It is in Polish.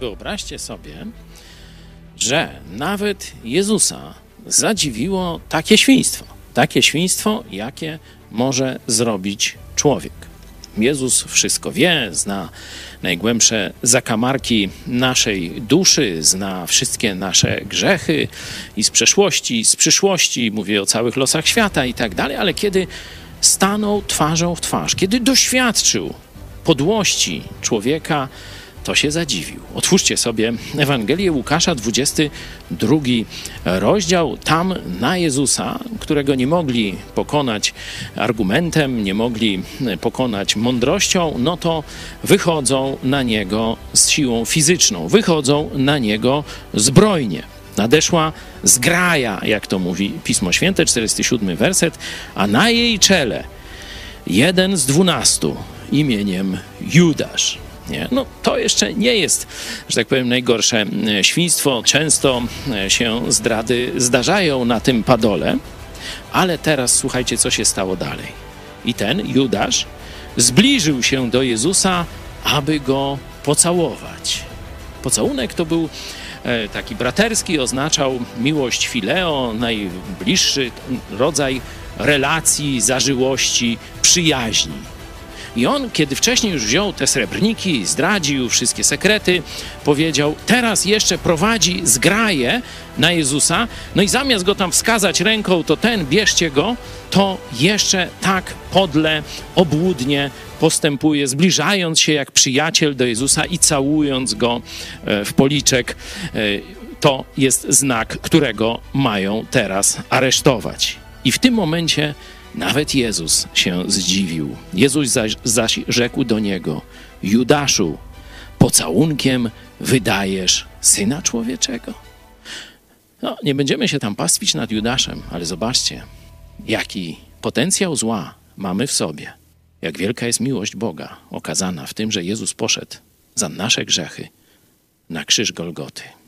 Wyobraźcie sobie, że nawet Jezusa zadziwiło takie świństwo, jakie może zrobić człowiek. Jezus wszystko wie, zna najgłębsze zakamarki naszej duszy, zna wszystkie nasze grzechy i z przeszłości, i z przyszłości, mówi o całych losach świata i tak dalej, ale kiedy stanął twarzą w twarz, kiedy doświadczył podłości człowieka, to się zadziwił. Otwórzcie sobie Ewangelię Łukasza, 22 rozdział. Tam na Jezusa, którego nie mogli pokonać argumentem, nie mogli pokonać mądrością, no to wychodzą na niego z siłą fizyczną, wychodzą na niego zbrojnie. Nadeszła zgraja, jak to mówi Pismo Święte, 47 werset, a na jej czele jeden z 12 imieniem Judasz. Nie? No to jeszcze nie jest, że tak powiem, najgorsze świństwo. Często się zdrady zdarzają na tym padole, ale teraz słuchajcie, co się stało dalej. I ten Judasz zbliżył się do Jezusa, aby go pocałować. Pocałunek to był taki braterski, oznaczał miłość fileo, najbliższy rodzaj relacji, zażyłości, przyjaźni. I on, kiedy wcześniej już wziął te srebrniki, zdradził wszystkie sekrety, powiedział, teraz jeszcze prowadzi zgraję na Jezusa, no i zamiast go tam wskazać ręką, to ten, bierzcie go, to jeszcze tak podle, obłudnie postępuje, zbliżając się jak przyjaciel do Jezusa i całując go w policzek. To jest znak, którego mają teraz aresztować. I w tym momencie nawet Jezus się zdziwił. Jezus zaś rzekł do niego, Judaszu, pocałunkiem wydajesz Syna Człowieczego? No, nie będziemy się tam pastwić nad Judaszem, ale zobaczcie, jaki potencjał zła mamy w sobie. Jak wielka jest miłość Boga okazana w tym, że Jezus poszedł za nasze grzechy na krzyż Golgoty.